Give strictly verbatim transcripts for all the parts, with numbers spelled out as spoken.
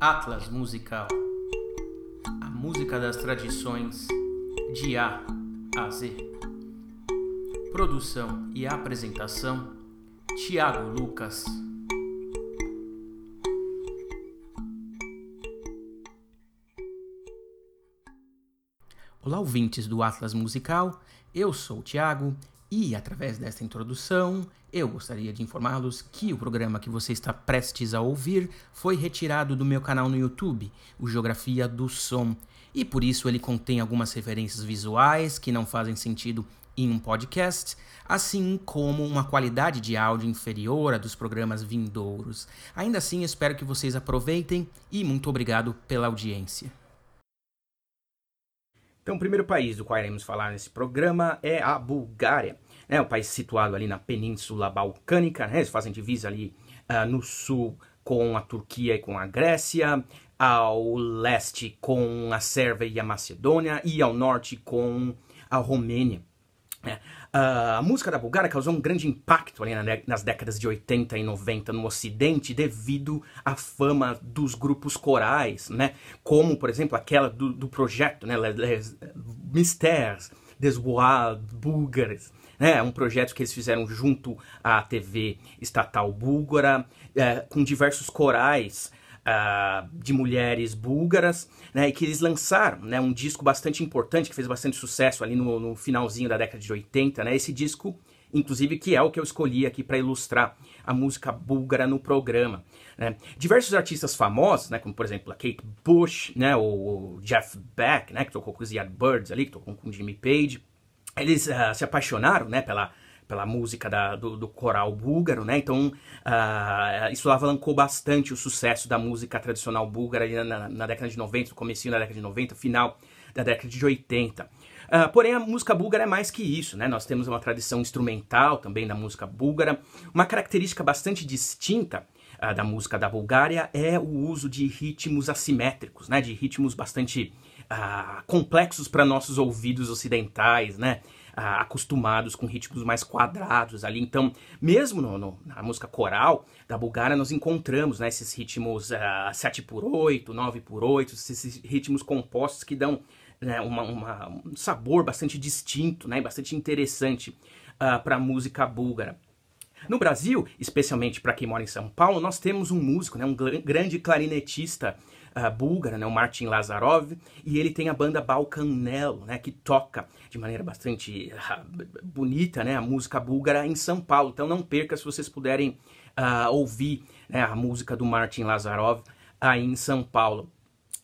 Atlas Musical, a música das tradições, de A a Z. Produção e apresentação, Thiago Lucas. Olá, ouvintes do Atlas Musical, eu sou o Thiago e, através desta introdução, eu gostaria de informá-los que o programa que você está prestes a ouvir foi retirado do meu canal no YouTube, o Geografia do Som, e por isso ele contém algumas referências visuais que não fazem sentido em um podcast, assim como uma qualidade de áudio inferior à dos programas vindouros. Ainda assim, espero que vocês aproveitem e muito obrigado pela audiência. Então, o primeiro país do qual iremos falar nesse programa é a Bulgária, né? O país situado ali na Península Balcânica, né? Eles fazem divisa ali uh, no sul com a Turquia e com a Grécia, ao leste com a Sérvia e a Macedônia, e ao norte com a Romênia. É. Uh, a música da Bulgária causou um grande impacto ali na, nas décadas de oitenta e noventa no Ocidente devido à fama dos grupos corais, né? Como, por exemplo, aquela do, do projeto, né? Les Mystères des Bois Bulgares, né? Um projeto que eles fizeram junto à T V estatal búlgara, é, com diversos corais Uh, de mulheres búlgaras, né, e que eles lançaram, né, um disco bastante importante, que fez bastante sucesso ali no, no finalzinho da década de oitenta, né, esse disco, inclusive, que é o que eu escolhi aqui para ilustrar a música búlgara no programa, né. Diversos artistas famosos, né, como, por exemplo, a Kate Bush, né, o Jeff Beck, né, que tocou com os Yardbirds ali, que tocou com o Jimmy Page, eles uh, se apaixonaram, né, pela... pela música da, do, do coral búlgaro, né? Então, uh, isso alavancou bastante o sucesso da música tradicional búlgara na, na década de noventa, no comecinho da década de noventa, final da década de oitenta. Uh, porém, a música búlgara é mais que isso, né? Nós temos uma tradição instrumental também na música búlgara. Uma característica bastante distinta uh, da música da Bulgária é o uso de ritmos assimétricos, né? De ritmos bastante uh, complexos para nossos ouvidos ocidentais, né? Acostumados com ritmos mais quadrados ali, então mesmo no, no, na música coral da Bulgária nós encontramos, né, esses ritmos uh, sete por oito, nove por oito, esses ritmos compostos que dão, né, uma, uma, um sabor bastante distinto, né, bastante interessante uh, para a música búlgara. No Brasil, especialmente para quem mora em São Paulo, nós temos um músico, né, um grande clarinetista Uh, búlgara, né, o Martin Lazarov, e ele tem a banda Balcanelo, né, que toca de maneira bastante uh, bonita, né, a música búlgara em São Paulo. Então não perca, se vocês puderem uh, ouvir, né, a música do Martin Lazarov aí em São Paulo.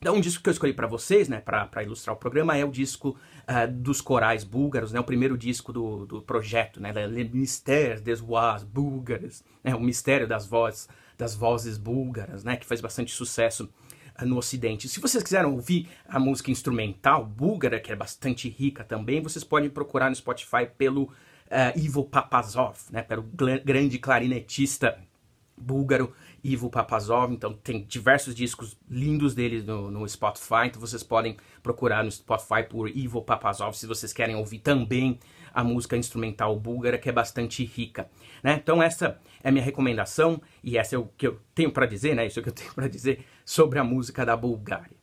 Então, um disco que eu escolhi para vocês, né, para ilustrar o programa, é o disco uh, dos corais búlgaros, né, o primeiro disco do, do projeto, né, Les Mystères des Voix Bulgares, né, o mistério das vozes, das vozes búlgaras, né, que faz bastante sucesso no Ocidente. Se vocês quiserem ouvir a música instrumental búlgara, que é bastante rica também, vocês podem procurar no Spotify pelo uh, Ivo Papazov, né, pelo grande clarinetista búlgaro Ivo Papazov. Então tem diversos discos lindos dele no, no Spotify, então vocês podem procurar no Spotify por Ivo Papazov se vocês querem ouvir também a música instrumental búlgara, que é bastante rica, né? Então essa é a minha recomendação e essa é o que eu tenho para dizer, né? Isso é o que eu tenho para dizer sobre a música da Bulgária.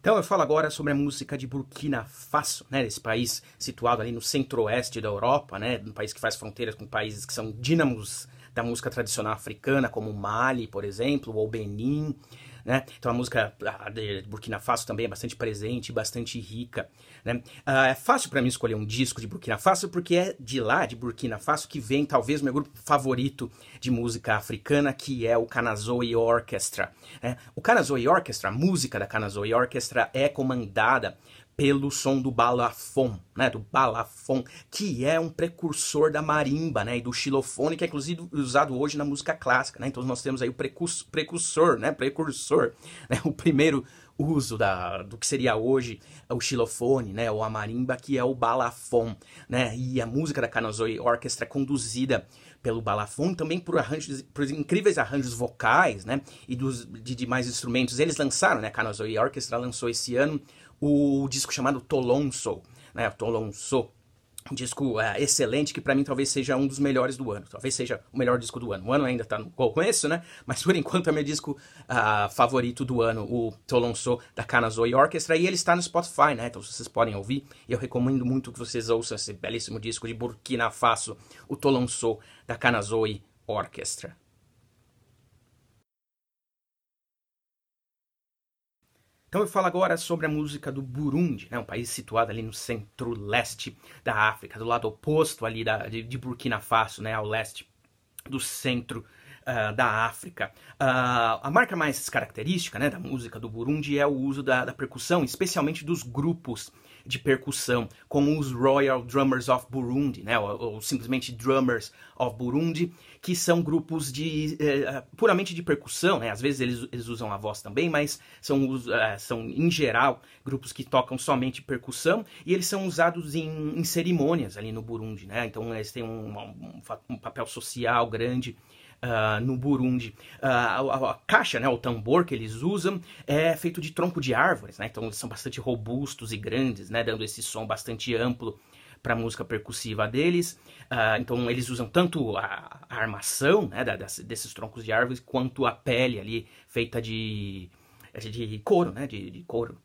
Então eu falo agora sobre a música de Burkina Faso, né, esse país situado ali no centro-oeste da Europa, né, um país que faz fronteiras com países que são dínamos da música tradicional africana, como Mali, por exemplo, ou Benin, né? Então a música de Burkina Faso também é bastante presente, bastante rica, né? Ah, é fácil para mim escolher um disco de Burkina Faso, porque é de lá, de Burkina Faso, que vem talvez o meu grupo favorito de música africana, que é o Kanazoé Orkestra, né? O Kanazoé Orkestra, a música da Kanazoé Orkestra, é comandada pelo som do balafon, né, do balafon, que é um precursor da marimba, né, e do xilofone, que é inclusive usado hoje na música clássica, né? Então nós temos aí o precursor, né, precursor, né, o primeiro uso da, do que seria hoje o xilofone, né, ou a marimba, que é o balafon, né? E a música da Kanazoé Orkestra é conduzida pelo balafon, também por arranjos, por incríveis arranjos vocais, né, e dos, de demais instrumentos. Eles lançaram, né, a Kanazoé Orkestra lançou esse ano o disco chamado Tolonso, né, Tolonso, Um disco uh, excelente, que para mim talvez seja um dos melhores do ano. Talvez seja o melhor disco do ano. O ano ainda tá no começo, né? Mas por enquanto é meu disco uh, favorito do ano, o Tolonso, da Kanazoé Orkestra. E ele está no Spotify, né? Então vocês podem ouvir. E eu recomendo muito que vocês ouçam esse belíssimo disco de Burkina Faso, o Tolonso, da Kanazoé Orkestra. Então eu falo agora sobre a música do Burundi, né, um país situado ali no centro-leste da África, do lado oposto ali da, de, de Burkina Faso, né, ao leste do centro uh, da África. Uh, a marca mais característica, né, da música do Burundi é o uso da, da percussão, especialmente dos grupos de percussão, como os Royal Drummers of Burundi, né, ou, ou simplesmente Drummers of Burundi, que são grupos de eh, puramente de percussão, né, às vezes eles, eles usam a voz também, mas são, uh, são, em geral, grupos que tocam somente percussão, e eles são usados em, em cerimônias ali no Burundi, né, então eles têm um, um, um papel social grande Uh, no Burundi. Uh, a, a, a caixa, né, o tambor que eles usam é feito de tronco de árvores, né? Então eles são bastante robustos e grandes, né, dando esse som bastante amplo para a música percussiva deles. Uh, então eles usam tanto a, a armação, né, da, das, desses troncos de árvores, quanto a pele ali feita de, de couro, né, de, de couro.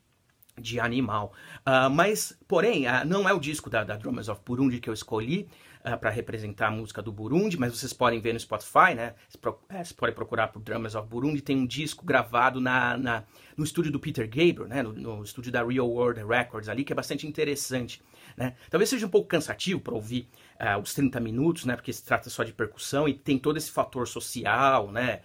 de animal. Uh, mas, porém, uh, não é o disco da, da Drummers of Burundi que eu escolhi uh, para representar a música do Burundi, mas vocês podem ver no Spotify, né? Vocês podem procurar por Drummers of Burundi. Tem um disco gravado na, na, no estúdio do Peter Gabriel, né? No, no estúdio da Real World Records ali, que é bastante interessante, né? Talvez seja um pouco cansativo para ouvir uh, os trinta minutos, né? Porque se trata só de percussão e tem todo esse fator social, né?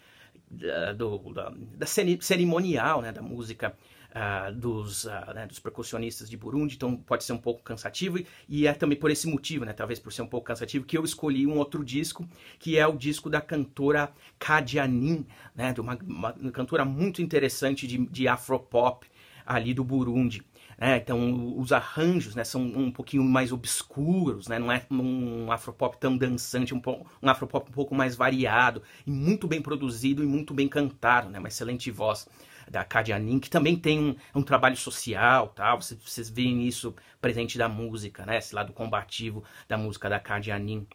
Da, do, da, da cerimonial, né? Da música Uh, dos, uh, né, dos percussionistas de Burundi, então pode ser um pouco cansativo, e, e é também por esse motivo, né, talvez por ser um pouco cansativo, que eu escolhi um outro disco, que é o disco da cantora Khadja Nin, né, de uma, uma cantora muito interessante de, de afropop ali do Burundi, né? Então os arranjos, né, são um pouquinho mais obscuros, né? Não é um afropop tão dançante, um, um afropop um pouco mais variado, e muito bem produzido e muito bem cantado, né? Uma excelente voz da Khadja Nin, que também tem um, um trabalho social, tá? Vocês, vocês veem isso presente da música, né? Esse lado combativo da música da Khadja Nin,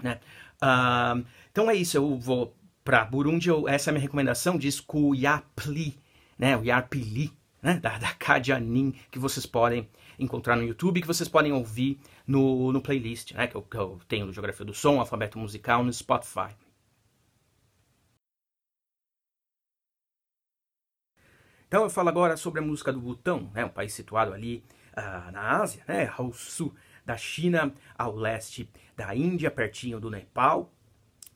né? Uh, então é isso, eu vou para Burundi, eu, essa é a minha recomendação, disco Yapli, né? O Yarpili, né? Da, da Khadja Nin, que vocês podem encontrar no YouTube, que vocês podem ouvir no, no playlist, né? Que eu, que eu tenho no Geografia do Som, Alfabeto Musical, no Spotify. Então eu falo agora sobre a música do Butão, né, um país situado ali uh, na Ásia, né, ao sul da China, ao leste da Índia, pertinho do Nepal,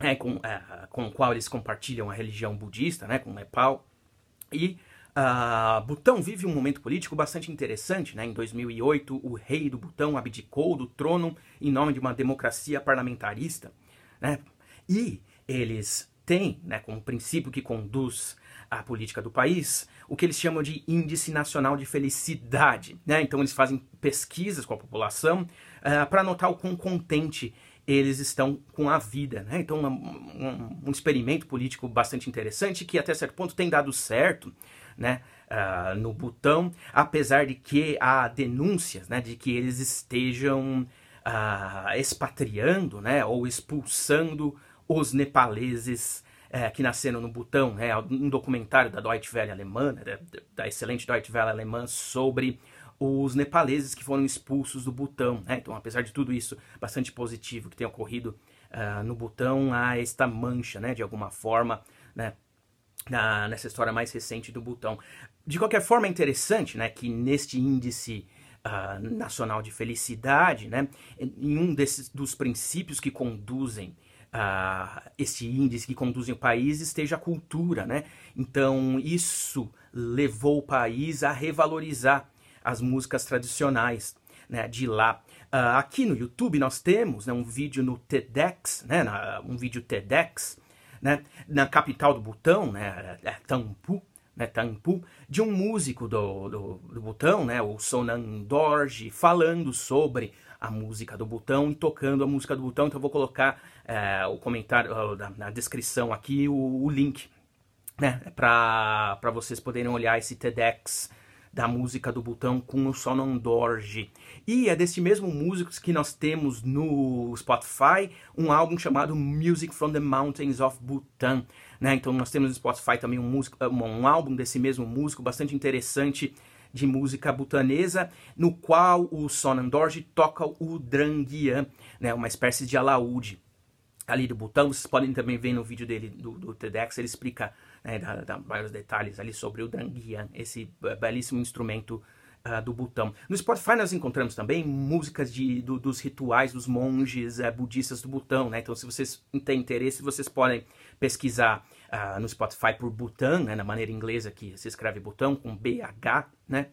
né, com, uh, com o qual eles compartilham a religião budista, né, com o Nepal. E uh, Butão vive um momento político bastante interessante, né, em dois mil e oito o rei do Butão abdicou do trono em nome de uma democracia parlamentarista, né, e eles têm, né, como princípio que conduz a política do país, o que eles chamam de Índice Nacional de Felicidade, né? Então eles fazem pesquisas com a população uh, para notar o quão contente eles estão com a vida, né? Então um, um, um experimento político bastante interessante, que até certo ponto tem dado certo, né, uh, no Butão, apesar de que há denúncias, né, de que eles estejam uh, expatriando, né, ou expulsando os nepaleses É, que nasceram no Butão, né, um documentário da Deutsche Welle alemã, né, da excelente Deutsche Welle alemã, sobre os nepaleses que foram expulsos do Butão, né? Então, apesar de tudo isso bastante positivo que tem ocorrido uh, no Butão, há esta mancha, né, de alguma forma, né, na, nessa história mais recente do Butão. De qualquer forma, é interessante, né, que neste índice uh, nacional de felicidade, né, em um desses, dos princípios que conduzem Uh, esse índice que conduz o país esteja a cultura, né? Então isso levou o país a revalorizar as músicas tradicionais, né, de lá. Uh, aqui no YouTube nós temos, né, um vídeo no TEDx, né, na, um vídeo TEDx, né, na capital do Butão, né, Thimphu, né, Thimphu, de um músico do, do, do Butão, né, o Sonam Dorje, falando sobre a música do Butão e tocando a música do Butão. Então eu vou colocar é, o comentário ó, na, na descrição aqui, o, o link, né, para vocês poderem olhar esse TEDx da música do Butão com o Sonam Dorje. E é desse mesmo músico que nós temos no Spotify um álbum chamado Music from the Mountains of Bhutan, né? Então nós temos no Spotify também um, músico, um álbum desse mesmo músico bastante interessante de música butanesa, no qual o Sonam Dorje toca o drangyan, né? Uma espécie de alaúde ali do Butão. Vocês podem também ver no vídeo dele do, do TEDx, ele explica, né, da, da, vários detalhes ali sobre o drangyan, esse belíssimo instrumento uh, do Butão. No Spotify nós encontramos também músicas de, do, dos rituais dos monges uh, budistas do Butão, né? Então se vocês têm interesse, vocês podem pesquisar uh, no Spotify por Butão, né, na maneira inglesa que se escreve Butão, com B H, né?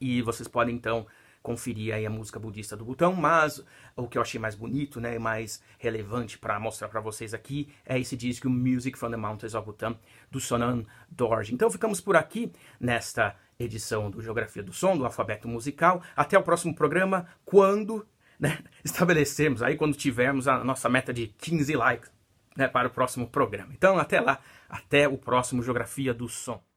E vocês podem então conferir aí a música budista do Butão, mas o que eu achei mais bonito, né, mais relevante para mostrar para vocês aqui é esse disco Music from the Mountains of Bhutan, do Sonam Dorje. Então ficamos por aqui nesta edição do Geografia do Som, do Alfabeto Musical. Até o próximo programa, quando, né, estabelecermos aí, quando tivermos a nossa meta de quinze likes, né, para o próximo programa. Então até lá, até o próximo Geografia do Som.